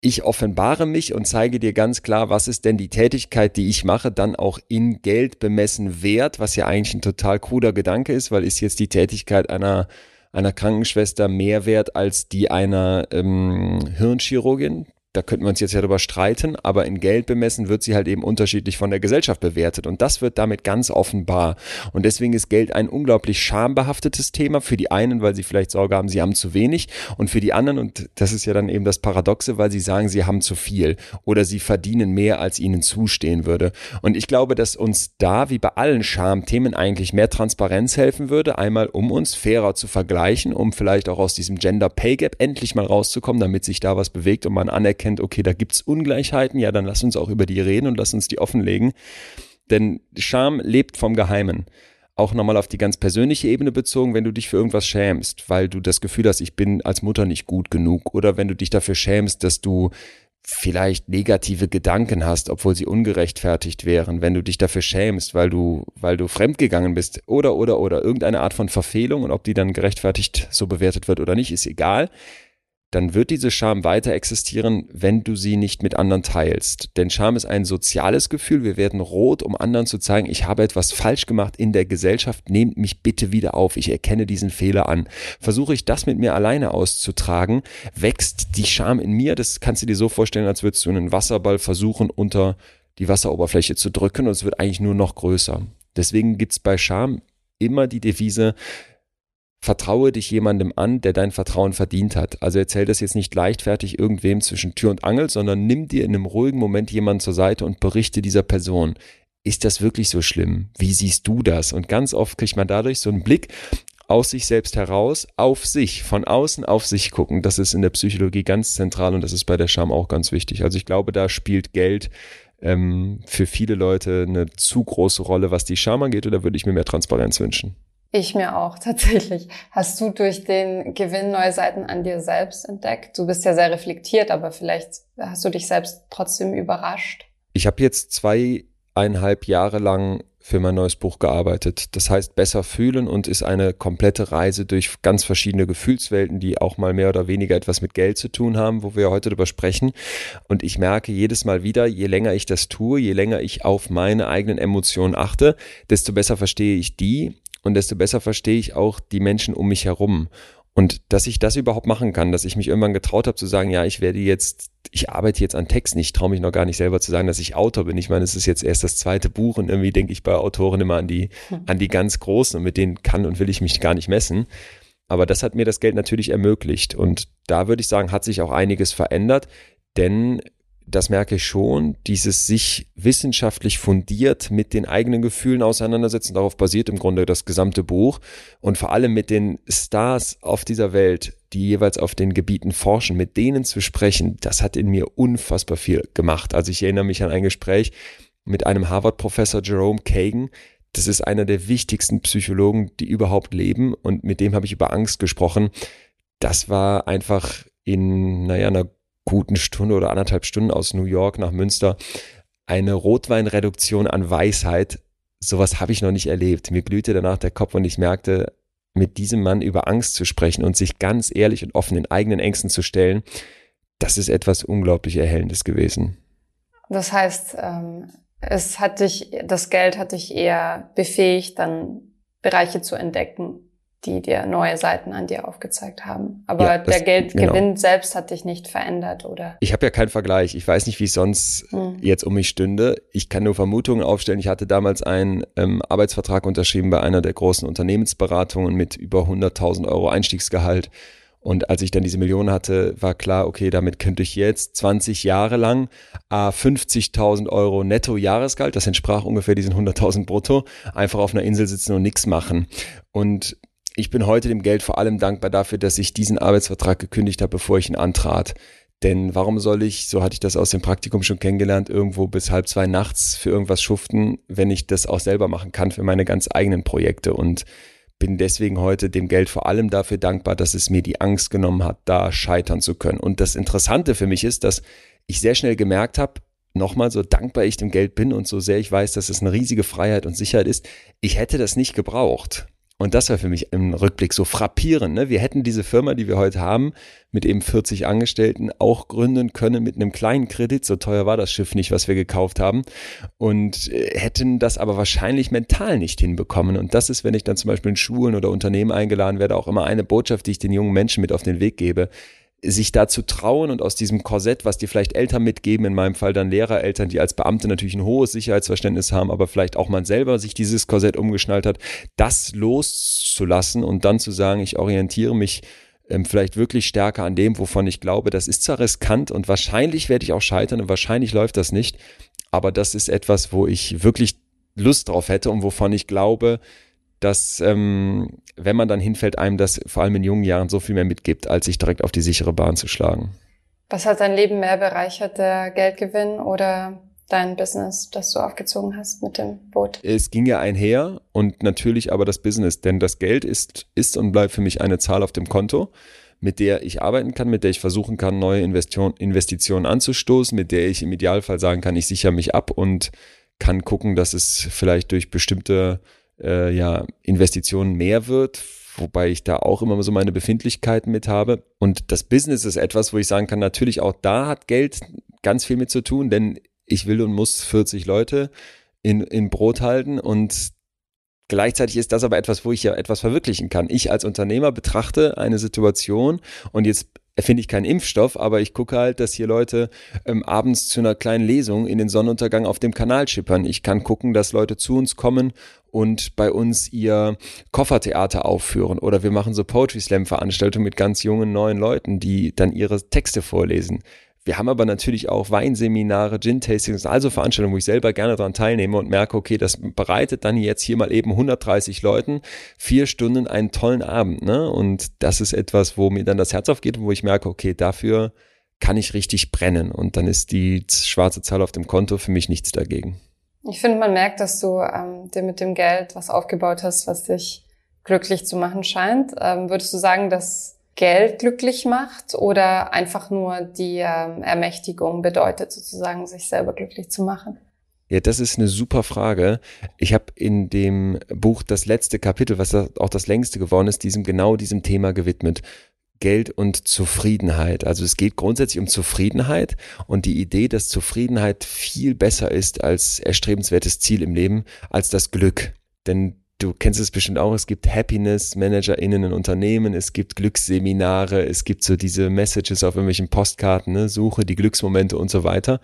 ich offenbare mich und zeige dir ganz klar, was ist denn die Tätigkeit, die ich mache, dann auch in Geld bemessen wert, was ja eigentlich ein total kruder Gedanke ist, weil ist jetzt die Tätigkeit einer Krankenschwester mehr wert als die einer Hirnchirurgin? Da könnten wir uns jetzt ja drüber streiten, aber in Geld bemessen wird sie halt eben unterschiedlich von der Gesellschaft bewertet und das wird damit ganz offenbar. Und deswegen ist Geld ein unglaublich schambehaftetes Thema für die einen, weil sie vielleicht Sorge haben, sie haben zu wenig und für die anderen, und das ist ja dann eben das Paradoxe, weil sie sagen, sie haben zu viel oder sie verdienen mehr, als ihnen zustehen würde. Und ich glaube, dass uns da, wie bei allen Schamthemen, eigentlich mehr Transparenz helfen würde, einmal um uns fairer zu vergleichen, um vielleicht auch aus diesem Gender Pay Gap endlich mal rauszukommen, damit sich da was bewegt und man anerkennt, okay, da gibt es Ungleichheiten, ja, dann lass uns auch über die reden und lass uns die offenlegen. Denn Scham lebt vom Geheimen. Auch nochmal auf die ganz persönliche Ebene bezogen, wenn du dich für irgendwas schämst, weil du das Gefühl hast, ich bin als Mutter nicht gut genug, oder wenn du dich dafür schämst, dass du vielleicht negative Gedanken hast, obwohl sie ungerechtfertigt wären, wenn du dich dafür schämst, weil du fremdgegangen bist oder irgendeine Art von Verfehlung, und ob die dann gerechtfertigt so bewertet wird oder nicht, ist egal. Dann wird diese Scham weiter existieren, wenn du sie nicht mit anderen teilst. Denn Scham ist ein soziales Gefühl. Wir werden rot, um anderen zu zeigen, ich habe etwas falsch gemacht in der Gesellschaft. Nehmt mich bitte wieder auf. Ich erkenne diesen Fehler an. Versuche ich das mit mir alleine auszutragen, wächst die Scham in mir. Das kannst du dir so vorstellen, als würdest du einen Wasserball versuchen, unter die Wasseroberfläche zu drücken. Und es wird eigentlich nur noch größer. Deswegen gibt es bei Scham immer die Devise, vertraue dich jemandem an, der dein Vertrauen verdient hat. Also erzähl das jetzt nicht leichtfertig irgendwem zwischen Tür und Angel, sondern nimm dir in einem ruhigen Moment jemanden zur Seite und berichte dieser Person. Ist das wirklich so schlimm? Wie siehst du das? Und ganz oft kriegt man dadurch so einen Blick aus sich selbst heraus, auf sich, von außen auf sich gucken. Das ist in der Psychologie ganz zentral und das ist bei der Scham auch ganz wichtig. Also ich glaube, da spielt Geld für viele Leute eine zu große Rolle, was die Scham angeht, und da würde ich mir mehr Transparenz wünschen. Ich mir auch, tatsächlich. Hast du durch den Gewinn neue Seiten an dir selbst entdeckt? Du bist ja sehr reflektiert, aber vielleicht hast du dich selbst trotzdem überrascht. Ich habe jetzt 2,5 Jahre lang für mein neues Buch gearbeitet. Das heißt Besser fühlen und ist eine komplette Reise durch ganz verschiedene Gefühlswelten, die auch mal mehr oder weniger etwas mit Geld zu tun haben, wo wir heute drüber sprechen. Und ich merke jedes Mal wieder, je länger ich das tue, je länger ich auf meine eigenen Emotionen achte, desto besser verstehe ich die. Und desto besser verstehe ich auch die Menschen um mich herum. Und dass ich das überhaupt machen kann, dass ich mich irgendwann getraut habe zu sagen, ja, ich arbeite jetzt an Texten, ich traue mich noch gar nicht selber zu sagen, dass ich Autor bin. Ich meine, es ist jetzt erst das zweite Buch und irgendwie denke ich bei Autoren immer an die ganz Großen, und mit denen kann und will ich mich gar nicht messen. Aber das hat mir das Geld natürlich ermöglicht. Und da würde ich sagen, hat sich auch einiges verändert, denn das merke ich schon, dieses sich wissenschaftlich fundiert mit den eigenen Gefühlen auseinandersetzen, darauf basiert im Grunde das gesamte Buch, und vor allem mit den Stars auf dieser Welt, die jeweils auf den Gebieten forschen, mit denen zu sprechen, das hat in mir unfassbar viel gemacht. Also ich erinnere mich an ein Gespräch mit einem Harvard-Professor, Jerome Kagan. Das ist einer der wichtigsten Psychologen, die überhaupt leben, und mit dem habe ich über Angst gesprochen. Das war einfach in, einer guten Stunde oder 1,5 Stunden aus New York nach Münster eine Rotweinreduktion an Weisheit. Sowas habe ich noch nicht erlebt. Mir glühte danach der Kopf und ich merkte, mit diesem Mann über Angst zu sprechen und sich ganz ehrlich und offen den eigenen Ängsten zu stellen, das ist etwas unglaublich Erhellendes gewesen. Das heißt, das Geld hat dich eher befähigt, dann Bereiche zu entdecken, die dir neue Seiten an dir aufgezeigt haben. Aber ja, der Geldgewinn selbst hat dich nicht verändert, oder? Ich habe ja keinen Vergleich. Ich weiß nicht, wie es sonst jetzt um mich stünde. Ich kann nur Vermutungen aufstellen. Ich hatte damals einen Arbeitsvertrag unterschrieben bei einer der großen Unternehmensberatungen mit über 100.000 Euro Einstiegsgehalt. Und als ich dann diese Millionen hatte, war klar, okay, damit könnte ich jetzt 20 Jahre lang 50.000 Euro netto Jahresgehalt, das entsprach ungefähr diesen 100.000 brutto, einfach auf einer Insel sitzen und nichts machen. Und ich bin heute dem Geld vor allem dankbar dafür, dass ich diesen Arbeitsvertrag gekündigt habe, bevor ich ihn antrat. Denn warum soll ich, so hatte ich das aus dem Praktikum schon kennengelernt, irgendwo bis 1:30 nachts für irgendwas schuften, wenn ich das auch selber machen kann für meine ganz eigenen Projekte. Und bin deswegen heute dem Geld vor allem dafür dankbar, dass es mir die Angst genommen hat, da scheitern zu können. Und das Interessante für mich ist, dass ich sehr schnell gemerkt habe, nochmal, so dankbar ich dem Geld bin und so sehr ich weiß, dass es eine riesige Freiheit und Sicherheit ist, ich hätte das nicht gebraucht. Und das war für mich im Rückblick so frappierend, ne? Wir hätten diese Firma, die wir heute haben, mit eben 40 Angestellten auch gründen können mit einem kleinen Kredit. So teuer war das Schiff nicht, was wir gekauft haben. Und hätten das aber wahrscheinlich mental nicht hinbekommen. Und das ist, wenn ich dann zum Beispiel in Schulen oder Unternehmen eingeladen werde, auch immer eine Botschaft, die ich den jungen Menschen mit auf den Weg gebe. Sich da zu trauen und aus diesem Korsett, was dir vielleicht Eltern mitgeben, in meinem Fall dann Lehrer, Eltern, die als Beamte natürlich ein hohes Sicherheitsverständnis haben, aber vielleicht auch man selber sich dieses Korsett umgeschnallt hat, das loszulassen und dann zu sagen, ich orientiere mich vielleicht wirklich stärker an dem, wovon ich glaube, das ist zwar riskant und wahrscheinlich werde ich auch scheitern und wahrscheinlich läuft das nicht, aber das ist etwas, wo ich wirklich Lust drauf hätte und wovon ich glaube, dass wenn man dann hinfällt, einem das vor allem in jungen Jahren so viel mehr mitgibt, als sich direkt auf die sichere Bahn zu schlagen. Was hat dein Leben mehr bereichert, der Geldgewinn oder dein Business, das du aufgezogen hast mit dem Boot? Es ging ja einher und natürlich aber das Business, denn das Geld ist und bleibt für mich eine Zahl auf dem Konto, mit der ich arbeiten kann, mit der ich versuchen kann, neue Investitionen anzustoßen, mit der ich im Idealfall sagen kann, ich sichere mich ab und kann gucken, dass es vielleicht durch bestimmte Investitionen mehr wird, wobei ich da auch immer so meine Befindlichkeiten mit habe. Und das Business ist etwas, wo ich sagen kann, natürlich auch da hat Geld ganz viel mit zu tun, denn ich will und muss 40 Leute in Brot halten und gleichzeitig ist das aber etwas, wo ich ja etwas verwirklichen kann. Ich als Unternehmer betrachte eine Situation und jetzt finde ich keinen Impfstoff, aber ich gucke halt, dass hier Leute abends zu einer kleinen Lesung in den Sonnenuntergang auf dem Kanal schippern. Ich kann gucken, dass Leute zu uns kommen und bei uns ihr Koffertheater aufführen oder wir machen so Poetry Slam Veranstaltungen mit ganz jungen, neuen Leuten, die dann ihre Texte vorlesen. Wir haben aber natürlich auch Weinseminare, Gin-Tastings, also Veranstaltungen, wo ich selber gerne daran teilnehme und merke, okay, das bereitet dann jetzt hier mal eben 130 Leuten 4 Stunden einen tollen Abend, ne? Und das ist etwas, wo mir dann das Herz aufgeht und wo ich merke, okay, dafür kann ich richtig brennen. Und dann ist die schwarze Zahl auf dem Konto für mich nichts dagegen. Ich finde, man merkt, dass du dir mit dem Geld was aufgebaut hast, was dich glücklich zu machen scheint. Würdest du sagen, dass Geld glücklich macht oder einfach nur die Ermächtigung bedeutet, sozusagen sich selber glücklich zu machen? Ja, das ist eine super Frage. Ich habe in dem Buch das letzte Kapitel, was auch das längste geworden ist, genau diesem Thema gewidmet. Geld und Zufriedenheit. Also es geht grundsätzlich um Zufriedenheit und die Idee, dass Zufriedenheit viel besser ist als erstrebenswertes Ziel im Leben, als das Glück. Denn du kennst es bestimmt auch, es gibt Happiness-ManagerInnen in Unternehmen, es gibt Glücksseminare, es gibt so diese Messages auf irgendwelchen Postkarten, ne? Suche die Glücksmomente und so weiter.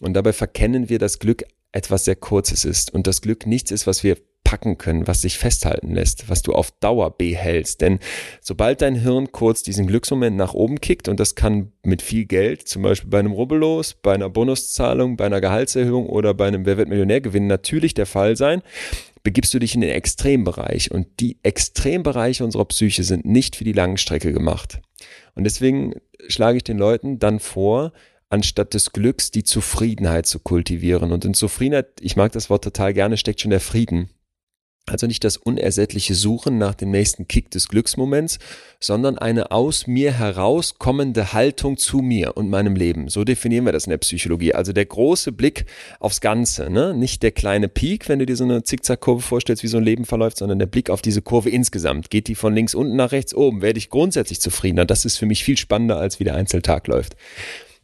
Und dabei verkennen wir, dass Glück etwas sehr Kurzes ist und das Glück nichts ist, was wir packen können, was sich festhalten lässt, was du auf Dauer behältst. Denn sobald dein Hirn kurz diesen Glücksmoment nach oben kickt, und das kann mit viel Geld, zum Beispiel bei einem Rubbellos, bei einer Bonuszahlung, bei einer Gehaltserhöhung oder bei einem Wer wird Millionär gewinnen, natürlich der Fall sein, begibst du dich in den Extrembereich. Und die Extrembereiche unserer Psyche sind nicht für die Langstrecke gemacht. Und deswegen schlage ich den Leuten dann vor, anstatt des Glücks die Zufriedenheit zu kultivieren. Und in Zufriedenheit, ich mag das Wort total gerne, steckt schon der Frieden. Also nicht das unersättliche Suchen nach dem nächsten Kick des Glücksmoments, sondern eine aus mir herauskommende Haltung zu mir und meinem Leben. So definieren wir das in der Psychologie. Also der große Blick aufs Ganze, ne? Nicht der kleine Peak, wenn du dir so eine Zickzackkurve vorstellst, wie so ein Leben verläuft, sondern der Blick auf diese Kurve insgesamt. Geht die von links unten nach rechts oben? Werde ich grundsätzlich zufriedener? Das ist für mich viel spannender, als wie der Einzeltag läuft.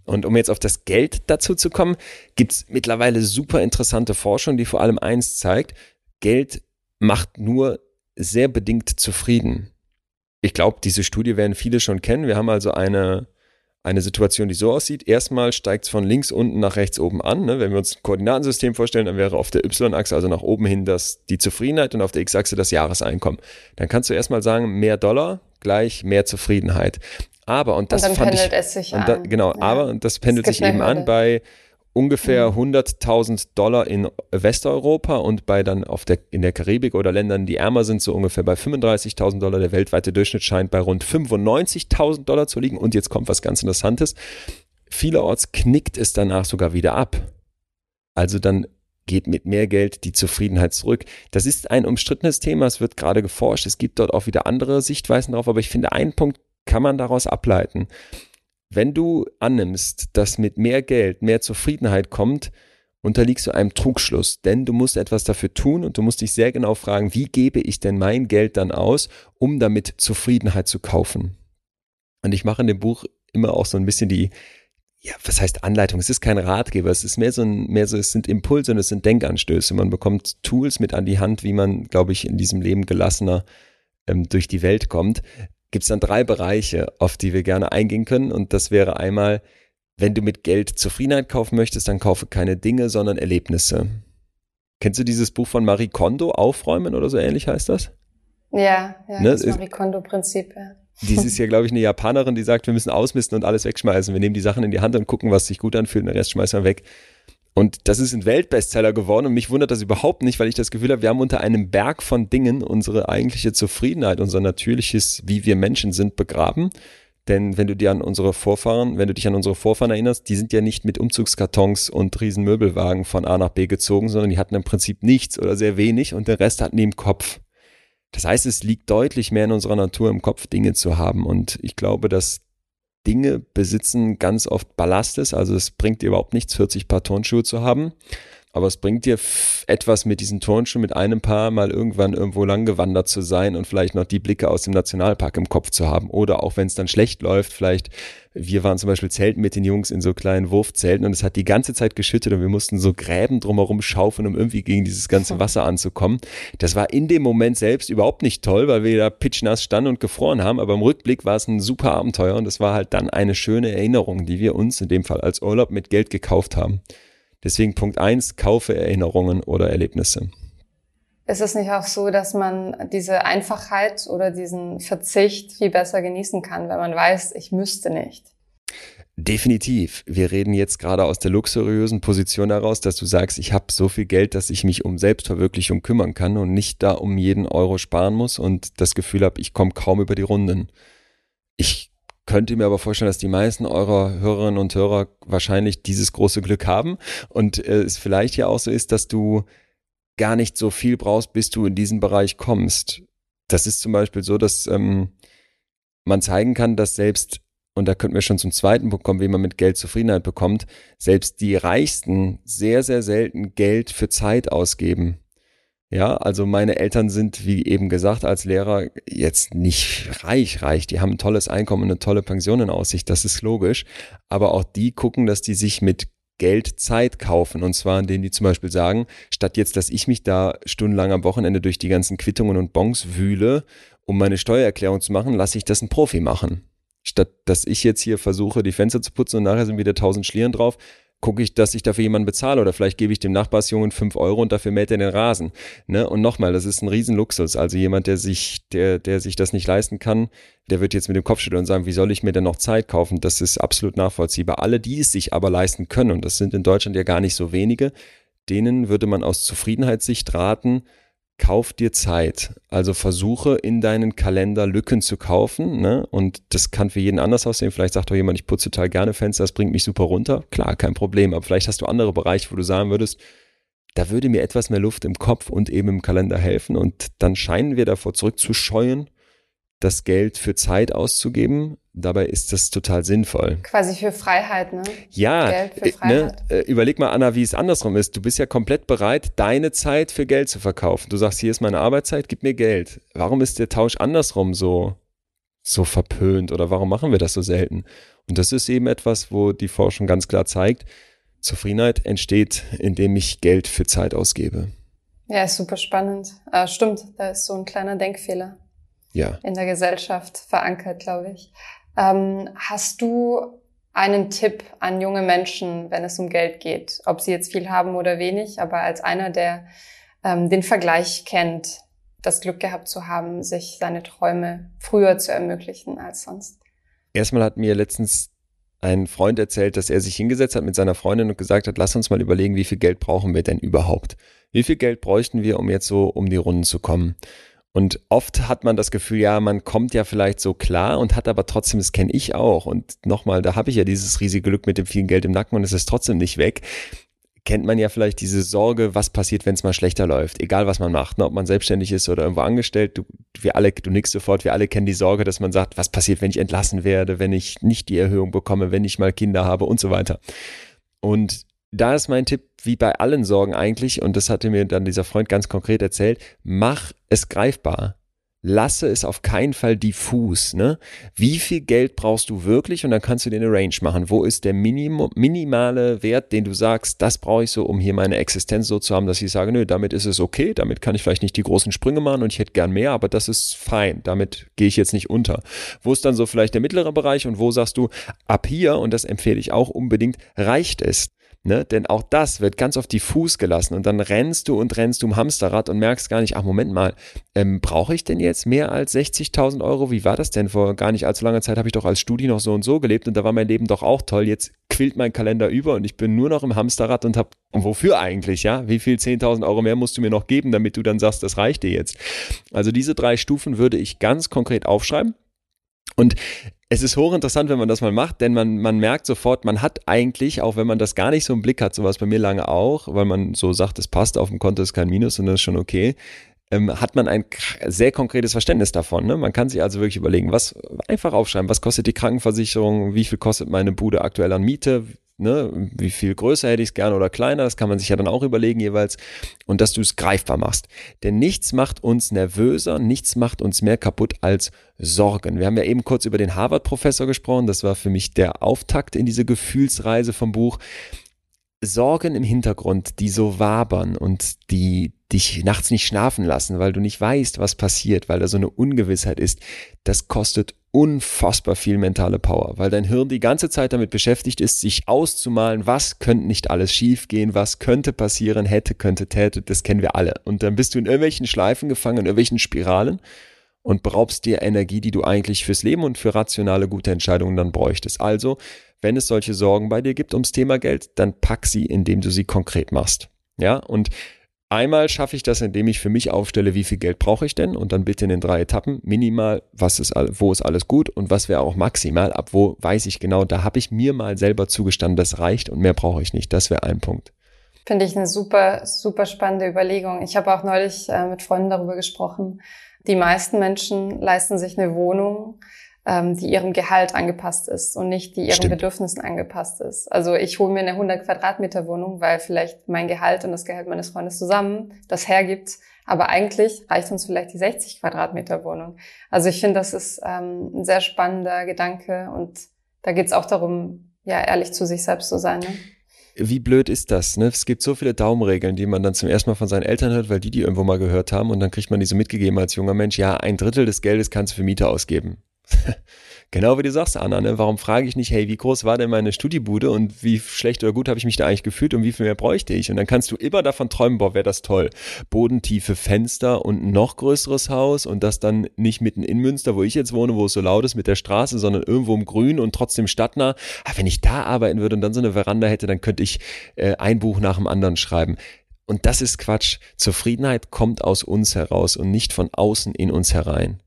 Und um jetzt auf das Geld dazu zu kommen, gibt es mittlerweile super interessante Forschung, die vor allem eins zeigt: Geld macht nur sehr bedingt zufrieden. Ich glaube, diese Studie werden viele schon kennen. Wir haben also eine Situation, die so aussieht. Erstmal steigt es von links unten nach rechts oben an. Ne? Wenn wir uns ein Koordinatensystem vorstellen, dann wäre auf der Y-Achse, also nach oben hin, das die Zufriedenheit und auf der X-Achse das Jahreseinkommen. Dann kannst du erstmal sagen, mehr Dollar gleich mehr Zufriedenheit. Aber, und das und dann fand pendelt ich, es sich an. Genau, ja. Aber und das pendelt sich eben an bei ungefähr 100.000 Dollar in Westeuropa und bei dann in der Karibik oder Ländern, die ärmer sind, so ungefähr bei 35.000 Dollar. Der weltweite Durchschnitt scheint bei rund 95.000 Dollar zu liegen. Und jetzt kommt was ganz Interessantes. Vielerorts knickt es danach sogar wieder ab. Also dann geht mit mehr Geld die Zufriedenheit zurück. Das ist ein umstrittenes Thema. Es wird gerade geforscht. Es gibt dort auch wieder andere Sichtweisen drauf. Aber ich finde, einen Punkt kann man daraus ableiten. Wenn du annimmst, dass mit mehr Geld mehr Zufriedenheit kommt, unterliegst du einem Trugschluss. Denn du musst etwas dafür tun und du musst dich sehr genau fragen, wie gebe ich denn mein Geld dann aus, um damit Zufriedenheit zu kaufen? Und ich mache in dem Buch immer auch so ein bisschen die, ja, was heißt Anleitung? Es ist kein Ratgeber, es ist mehr so, es sind Impulse und es sind Denkanstöße. Man bekommt Tools mit an die Hand, wie man, glaube ich, in diesem Leben gelassener durch die Welt kommt. Gibt es dann 3 Bereiche, auf die wir gerne eingehen können. Und das wäre einmal, wenn du mit Geld Zufriedenheit kaufen möchtest, dann kaufe keine Dinge, sondern Erlebnisse. Kennst du dieses Buch von Marie Kondo, Aufräumen oder so ähnlich heißt das? Ja, ne? Das Marie Kondo-Prinzip, ja. Dies ist ja, glaube ich, eine Japanerin, die sagt, wir müssen ausmisten und alles wegschmeißen. Wir nehmen die Sachen in die Hand und gucken, was sich gut anfühlt, und den Rest schmeißen wir weg. Und das ist ein Weltbestseller geworden und mich wundert das überhaupt nicht, weil ich das Gefühl habe, wir haben unter einem Berg von Dingen unsere eigentliche Zufriedenheit, unser natürliches, wie wir Menschen sind, begraben. Denn wenn du dich an unsere Vorfahren erinnerst, die sind ja nicht mit Umzugskartons und riesen Möbelwagen von A nach B gezogen, sondern die hatten im Prinzip nichts oder sehr wenig und den Rest hatten die im Kopf. Das heißt, es liegt deutlich mehr in unserer Natur, im Kopf Dinge zu haben, und ich glaube, dass Dinge besitzen ganz oft Ballastes, also es bringt dir überhaupt nichts, 40 Paar Turnschuhe zu haben, aber es bringt dir etwas, mit diesen Turnschuhen, mit einem Paar mal irgendwann irgendwo lang gewandert zu sein und vielleicht noch die Blicke aus dem Nationalpark im Kopf zu haben, oder auch wenn es dann schlecht läuft, vielleicht, wir waren zum Beispiel zelten mit den Jungs in so kleinen Wurfzelten und es hat die ganze Zeit geschüttet und wir mussten so Gräben drumherum schaufeln, um irgendwie gegen dieses ganze Wasser anzukommen. Das war in dem Moment selbst überhaupt nicht toll, weil wir da pitschnass standen und gefroren haben, aber im Rückblick war es ein super Abenteuer und es war halt dann eine schöne Erinnerung, die wir uns in dem Fall als Urlaub mit Geld gekauft haben. Deswegen Punkt 1, kaufe Erinnerungen oder Erlebnisse. Ist es nicht auch so, dass man diese Einfachheit oder diesen Verzicht viel besser genießen kann, wenn man weiß, ich müsste nicht? Definitiv. Wir reden jetzt gerade aus der luxuriösen Position heraus, dass du sagst, ich habe so viel Geld, dass ich mich um Selbstverwirklichung kümmern kann und nicht da um jeden Euro sparen muss und das Gefühl habe, ich komme kaum über die Runden. Ich könnt ihr mir aber vorstellen, dass die meisten eurer Hörerinnen und Hörer wahrscheinlich dieses große Glück haben und es vielleicht ja auch so ist, dass du gar nicht so viel brauchst, bis du in diesen Bereich kommst. Das ist zum Beispiel so, dass man zeigen kann, dass selbst, und da könnten wir schon zum zweiten Punkt kommen, wie man mit Geld Zufriedenheit bekommt, selbst die Reichsten sehr, sehr selten Geld für Zeit ausgeben. Ja, also meine Eltern sind, wie eben gesagt, als Lehrer jetzt nicht reich. Die haben ein tolles Einkommen und eine tolle Pension in Aussicht, das ist logisch. Aber auch die gucken, dass die sich mit Geld Zeit kaufen. Und zwar, indem die zum Beispiel sagen, statt jetzt, dass ich mich da stundenlang am Wochenende durch die ganzen Quittungen und Bons wühle, um meine Steuererklärung zu machen, lasse ich das ein Profi machen. Statt, dass ich jetzt hier versuche, die Fenster zu putzen und nachher sind wieder 1000 Schlieren drauf, gucke ich, dass ich dafür jemanden bezahle, oder vielleicht gebe ich dem Nachbarsjungen 5 € und dafür mäht er den Rasen. Ne? Und nochmal, das ist ein Riesenluxus. Also jemand, der sich das nicht leisten kann, der wird jetzt mit dem Kopf schütteln und sagen, wie soll ich mir denn noch Zeit kaufen? Das ist absolut nachvollziehbar. Alle, die es sich aber leisten können, und das sind in Deutschland ja gar nicht so wenige, denen würde man aus Zufriedenheitssicht raten, kauf dir Zeit. Also versuche, in deinen Kalender Lücken zu kaufen, ne? Und das kann für jeden anders aussehen. Vielleicht sagt doch jemand, ich putze total gerne Fenster, das bringt mich super runter. Klar, kein Problem. Aber vielleicht hast du andere Bereiche, wo du sagen würdest, da würde mir etwas mehr Luft im Kopf und eben im Kalender helfen. Und dann scheinen wir davor zurückzuscheuen, das Geld für Zeit auszugeben. Dabei ist das total sinnvoll. Quasi für Freiheit, ne? Ja, Geld für Freiheit. Ne? Überleg mal, Anna, wie es andersrum ist. Du bist ja komplett bereit, deine Zeit für Geld zu verkaufen. Du sagst, hier ist meine Arbeitszeit, gib mir Geld. Warum ist der Tausch andersrum so verpönt oder warum machen wir das so selten? Und das ist eben etwas, wo die Forschung ganz klar zeigt, Zufriedenheit entsteht, indem ich Geld für Zeit ausgebe. Ja, ist super spannend. Stimmt, da ist so ein kleiner Denkfehler in der Gesellschaft verankert, glaube ich. Hast du einen Tipp an junge Menschen, wenn es um Geld geht? Ob sie jetzt viel haben oder wenig, aber als einer, der den Vergleich kennt, das Glück gehabt zu haben, sich seine Träume früher zu ermöglichen als sonst. Erstmal hat mir letztens ein Freund erzählt, dass er sich hingesetzt hat mit seiner Freundin und gesagt hat, lass uns mal überlegen, wie viel Geld brauchen wir denn überhaupt? Wie viel Geld bräuchten wir, um jetzt so um die Runden zu kommen? Und oft hat man das Gefühl, ja, man kommt ja vielleicht so klar und hat aber trotzdem, das kenne ich auch. Und nochmal, da habe ich ja dieses riesige Glück mit dem vielen Geld im Nacken und es ist trotzdem nicht weg. Kennt man ja vielleicht diese Sorge, was passiert, wenn es mal schlechter läuft, egal was man macht, ne, ob man selbstständig ist oder irgendwo angestellt, du nickst sofort, wir alle kennen die Sorge, dass man sagt, was passiert, wenn ich entlassen werde, wenn ich nicht die Erhöhung bekomme, wenn ich mal Kinder habe und so weiter. Und da ist mein Tipp, wie bei allen Sorgen eigentlich, und das hatte mir dann dieser Freund ganz konkret erzählt, mach es greifbar. Lasse es auf keinen Fall diffus, ne? Wie viel Geld brauchst du wirklich? Und dann kannst du dir eine Range machen. Wo ist der minimale Wert, den du sagst, das brauche ich so, um hier meine Existenz so zu haben, dass ich sage, nö, damit ist es okay, damit kann ich vielleicht nicht die großen Sprünge machen und ich hätte gern mehr, aber das ist fein, damit gehe ich jetzt nicht unter. Wo ist dann so vielleicht der mittlere Bereich und wo sagst du, ab hier, und das empfehle ich auch unbedingt, reicht es. Ne? Denn auch das wird ganz oft diffus gelassen und dann rennst du im Hamsterrad und merkst gar nicht, ach Moment mal, brauche ich denn jetzt mehr als 60.000 Euro? Wie war das denn? Vor gar nicht allzu langer Zeit habe ich doch als Studi noch so und so gelebt und da war mein Leben doch auch toll. Jetzt quillt mein Kalender über und ich bin nur noch im Hamsterrad und habe, wofür eigentlich, ja? Wie viel 10.000 Euro mehr musst du mir noch geben, damit du dann sagst, das reicht dir jetzt? Also diese 3 Stufen würde ich ganz konkret aufschreiben. Und es ist hochinteressant, wenn man das mal macht, denn man merkt sofort, man hat eigentlich, auch wenn man das gar nicht so im Blick hat, so war es bei mir lange auch, weil man so sagt, es passt, auf dem Konto ist kein Minus und das ist schon okay, hat man ein sehr konkretes Verständnis davon. Ne? Man kann sich also wirklich überlegen, einfach aufschreiben, was kostet die Krankenversicherung, wie viel kostet meine Bude aktuell an Miete, ne? Wie viel größer hätte ich es gerne oder kleiner, das kann man sich ja dann auch überlegen jeweils, und dass du es greifbar machst. Denn nichts macht uns nervöser, nichts macht uns mehr kaputt als Sorgen. Wir haben ja eben kurz über den Harvard-Professor gesprochen, das war für mich der Auftakt in diese Gefühlsreise vom Buch. Sorgen im Hintergrund, die so wabern und die dich nachts nicht schlafen lassen, weil du nicht weißt, was passiert, weil da so eine Ungewissheit ist, das kostet unfassbar viel mentale Power, weil dein Hirn die ganze Zeit damit beschäftigt ist, sich auszumalen, was könnte nicht alles schief gehen, was könnte passieren, hätte, könnte, täte, das kennen wir alle. Und dann bist du in irgendwelchen Schleifen gefangen, in irgendwelchen Spiralen und beraubst dir Energie, die du eigentlich fürs Leben und für rationale, gute Entscheidungen dann bräuchtest. Also, wenn es solche Sorgen bei dir gibt ums Thema Geld, dann pack sie, indem du sie konkret machst. Ja, und einmal schaffe ich das, indem ich für mich aufstelle, wie viel Geld brauche ich denn? Und dann bitte in den 3 Etappen, minimal, wo ist alles gut und was wäre auch maximal, ab wo weiß ich genau, da habe ich mir mal selber zugestanden, das reicht und mehr brauche ich nicht. Das wäre ein Punkt. Finde ich eine super, super spannende Überlegung. Ich habe auch neulich mit Freunden darüber gesprochen. Die meisten Menschen leisten sich eine Wohnung, die ihrem Gehalt angepasst ist und nicht die ihren Bedürfnissen angepasst ist. Also ich hole mir eine 100 Quadratmeter Wohnung, weil vielleicht mein Gehalt und das Gehalt meines Freundes zusammen das hergibt. Aber eigentlich reicht uns vielleicht die 60 Quadratmeter Wohnung. Also ich finde, das ist ein sehr spannender Gedanke und da geht es auch darum, ja, ehrlich zu sich selbst zu sein, ne? Wie blöd ist das, ne? Es gibt so viele Daumenregeln, die man dann zum ersten Mal von seinen Eltern hört, weil die irgendwo mal gehört haben und dann kriegt man die so mitgegeben als junger Mensch, ja, 1/3 des Geldes kannst du für Miete ausgeben. Genau wie du sagst, Anna, ne? Warum frage ich nicht, hey, wie groß war denn meine Studiebude und wie schlecht oder gut habe ich mich da eigentlich gefühlt und wie viel mehr bräuchte ich? Und dann kannst du immer davon träumen, boah, wäre das toll. Bodentiefe Fenster und ein noch größeres Haus und das dann nicht mitten in Münster, wo ich jetzt wohne, wo es so laut ist mit der Straße, sondern irgendwo im Grün und trotzdem stadtnah. Aber wenn ich da arbeiten würde und dann so eine Veranda hätte, dann könnte ich ein Buch nach dem anderen schreiben. Und das ist Quatsch. Zufriedenheit kommt aus uns heraus und nicht von außen in uns herein.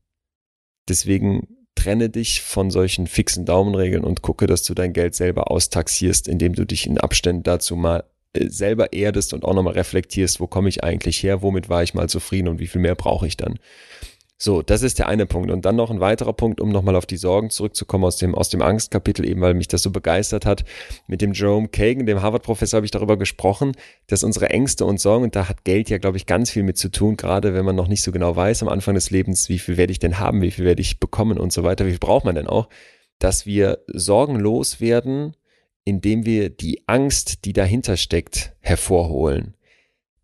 Deswegen trenne dich von solchen fixen Daumenregeln und gucke, dass du dein Geld selber austaxierst, indem du dich in Abständen dazu mal selber erdest und auch nochmal reflektierst, wo komme ich eigentlich her, womit war ich mal zufrieden und wie viel mehr brauche ich dann. So, das ist der eine Punkt. Und dann noch ein weiterer Punkt, um nochmal auf die Sorgen zurückzukommen aus dem Angstkapitel, eben weil mich das so begeistert hat. Mit dem Jerome Kagan, dem Harvard-Professor, habe ich darüber gesprochen, dass unsere Ängste und Sorgen, und da hat Geld ja, glaube ich, ganz viel mit zu tun, gerade wenn man noch nicht so genau weiß am Anfang des Lebens, wie viel werde ich denn haben, wie viel werde ich bekommen und so weiter, wie viel braucht man denn auch, dass wir sorgenlos werden, indem wir die Angst, die dahinter steckt, hervorholen.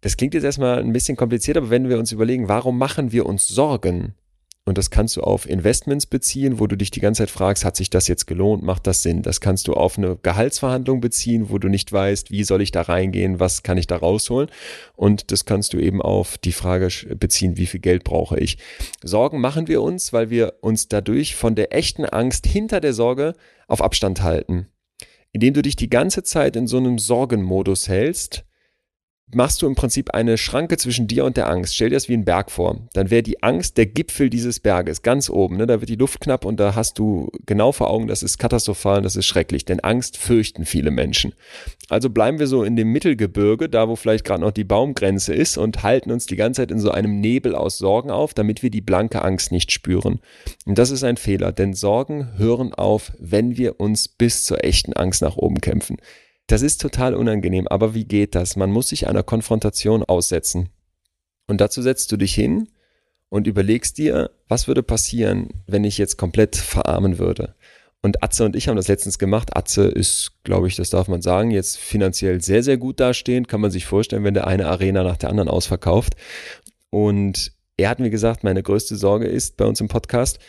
Das klingt jetzt erstmal ein bisschen kompliziert, aber wenn wir uns überlegen, warum machen wir uns Sorgen? Und das kannst du auf Investments beziehen, wo du dich die ganze Zeit fragst, hat sich das jetzt gelohnt, macht das Sinn? Das kannst du auf eine Gehaltsverhandlung beziehen, wo du nicht weißt, wie soll ich da reingehen, was kann ich da rausholen? Und das kannst du eben auf die Frage beziehen, wie viel Geld brauche ich? Sorgen machen wir uns, weil wir uns dadurch von der echten Angst hinter der Sorge auf Abstand halten. Indem du dich die ganze Zeit in so einem Sorgenmodus hältst, machst du im Prinzip eine Schranke zwischen dir und der Angst. Stell dir das wie einen Berg vor. Dann wäre die Angst der Gipfel dieses Berges, ganz oben. Ne? Da wird die Luft knapp und da hast du genau vor Augen, das ist katastrophal und das ist schrecklich. Denn Angst fürchten viele Menschen. Also bleiben wir so in dem Mittelgebirge, da wo vielleicht gerade noch die Baumgrenze ist, und halten uns die ganze Zeit in so einem Nebel aus Sorgen auf, damit wir die blanke Angst nicht spüren. Und das ist ein Fehler, denn Sorgen hören auf, wenn wir uns bis zur echten Angst nach oben kämpfen. Das ist total unangenehm, aber wie geht das? Man muss sich einer Konfrontation aussetzen. Und dazu setzt du dich hin und überlegst dir, was würde passieren, wenn ich jetzt komplett verarmen würde? Und Atze und ich haben das letztens gemacht. Atze ist, glaube ich, das darf man sagen, jetzt finanziell sehr, sehr gut dastehend. Kann man sich vorstellen, wenn der eine Arena nach der anderen ausverkauft. Und er hat mir gesagt, meine größte Sorge ist bei uns im Podcast,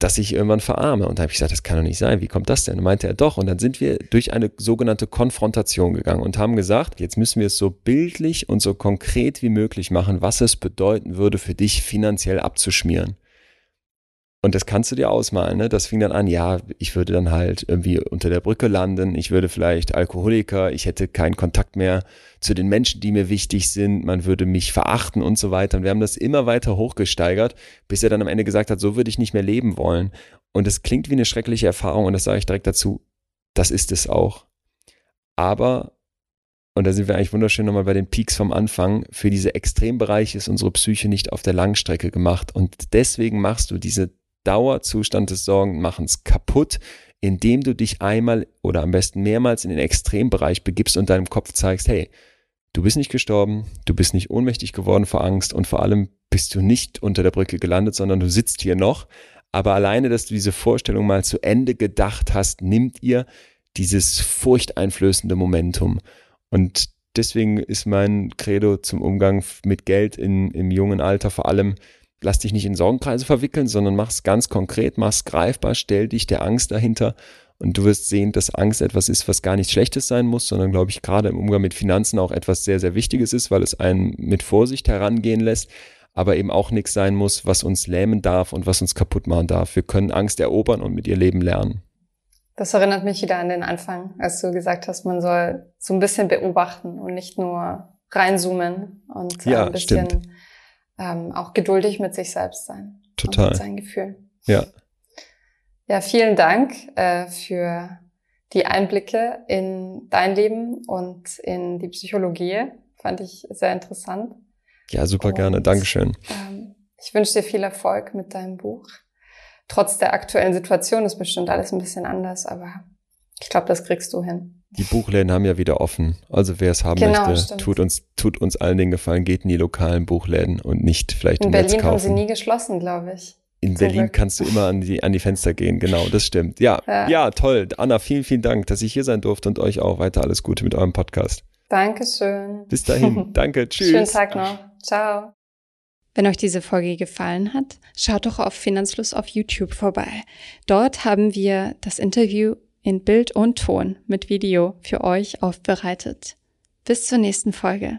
dass ich irgendwann verarme. Und da habe ich gesagt, das kann doch nicht sein, wie kommt das denn? Und meinte er, doch. Und dann sind wir durch eine sogenannte Konfrontation gegangen und haben gesagt, jetzt müssen wir es so bildlich und so konkret wie möglich machen, was es bedeuten würde, für dich finanziell abzuschmieren. Und das kannst du dir ausmalen, ne? Das fing dann an, ja, ich würde dann halt irgendwie unter der Brücke landen, ich würde vielleicht Alkoholiker, ich hätte keinen Kontakt mehr zu den Menschen, die mir wichtig sind, man würde mich verachten und so weiter. Und wir haben das immer weiter hochgesteigert, bis er dann am Ende gesagt hat, so würde ich nicht mehr leben wollen. Und das klingt wie eine schreckliche Erfahrung, und das sage ich direkt dazu, das ist es auch. Aber, und da sind wir eigentlich wunderschön nochmal bei den Peaks vom Anfang, für diese Extrembereiche ist unsere Psyche nicht auf der Langstrecke gemacht. Und deswegen machst du diese Dauerzustand des Sorgenmachens kaputt, indem du dich einmal oder am besten mehrmals in den Extrembereich begibst und deinem Kopf zeigst, hey, du bist nicht gestorben, du bist nicht ohnmächtig geworden vor Angst und vor allem bist du nicht unter der Brücke gelandet, sondern du sitzt hier noch. Aber alleine, dass du diese Vorstellung mal zu Ende gedacht hast, nimmt ihr dieses furchteinflößende Momentum. Und deswegen ist mein Credo zum Umgang mit Geld im jungen Alter vor allem, lass dich nicht in Sorgenkreise verwickeln, sondern mach es ganz konkret, mach es greifbar, stell dich der Angst dahinter und du wirst sehen, dass Angst etwas ist, was gar nichts Schlechtes sein muss, sondern, glaube ich, gerade im Umgang mit Finanzen auch etwas sehr, sehr Wichtiges ist, weil es einen mit Vorsicht herangehen lässt, aber eben auch nichts sein muss, was uns lähmen darf und was uns kaputt machen darf. Wir können Angst erobern und mit ihr leben lernen. Das erinnert mich wieder an den Anfang, als du gesagt hast, man soll so ein bisschen beobachten und nicht nur reinzoomen und ja, ein bisschen... Stimmt. Auch geduldig mit sich selbst sein. Total. Und mit seinen Gefühlen. Ja. Ja, vielen Dank für die Einblicke in dein Leben und in die Psychologie. Fand ich sehr interessant. Ja, super und, gerne. Dankeschön. Ich wünsche dir viel Erfolg mit deinem Buch. Trotz der aktuellen Situation ist bestimmt alles ein bisschen anders, aber ich glaube, das kriegst du hin. Die Buchläden haben ja wieder offen. Also wer es haben möchte, stimmt. tut uns allen den Gefallen, geht in die lokalen Buchläden und nicht vielleicht im Netz kaufen. In Berlin haben sie nie geschlossen, glaube ich. In Berlin kannst du immer an die Fenster gehen, genau, das stimmt. Ja, toll. Anna, vielen, vielen Dank, dass ich hier sein durfte und euch auch weiter alles Gute mit eurem Podcast. Dankeschön. Bis dahin, danke, tschüss. Schönen Tag noch, ciao. Wenn euch diese Folge gefallen hat, schaut doch auf Finanzfluss auf YouTube vorbei. Dort haben wir das Interview in Bild und Ton mit Video für euch aufbereitet. Bis zur nächsten Folge.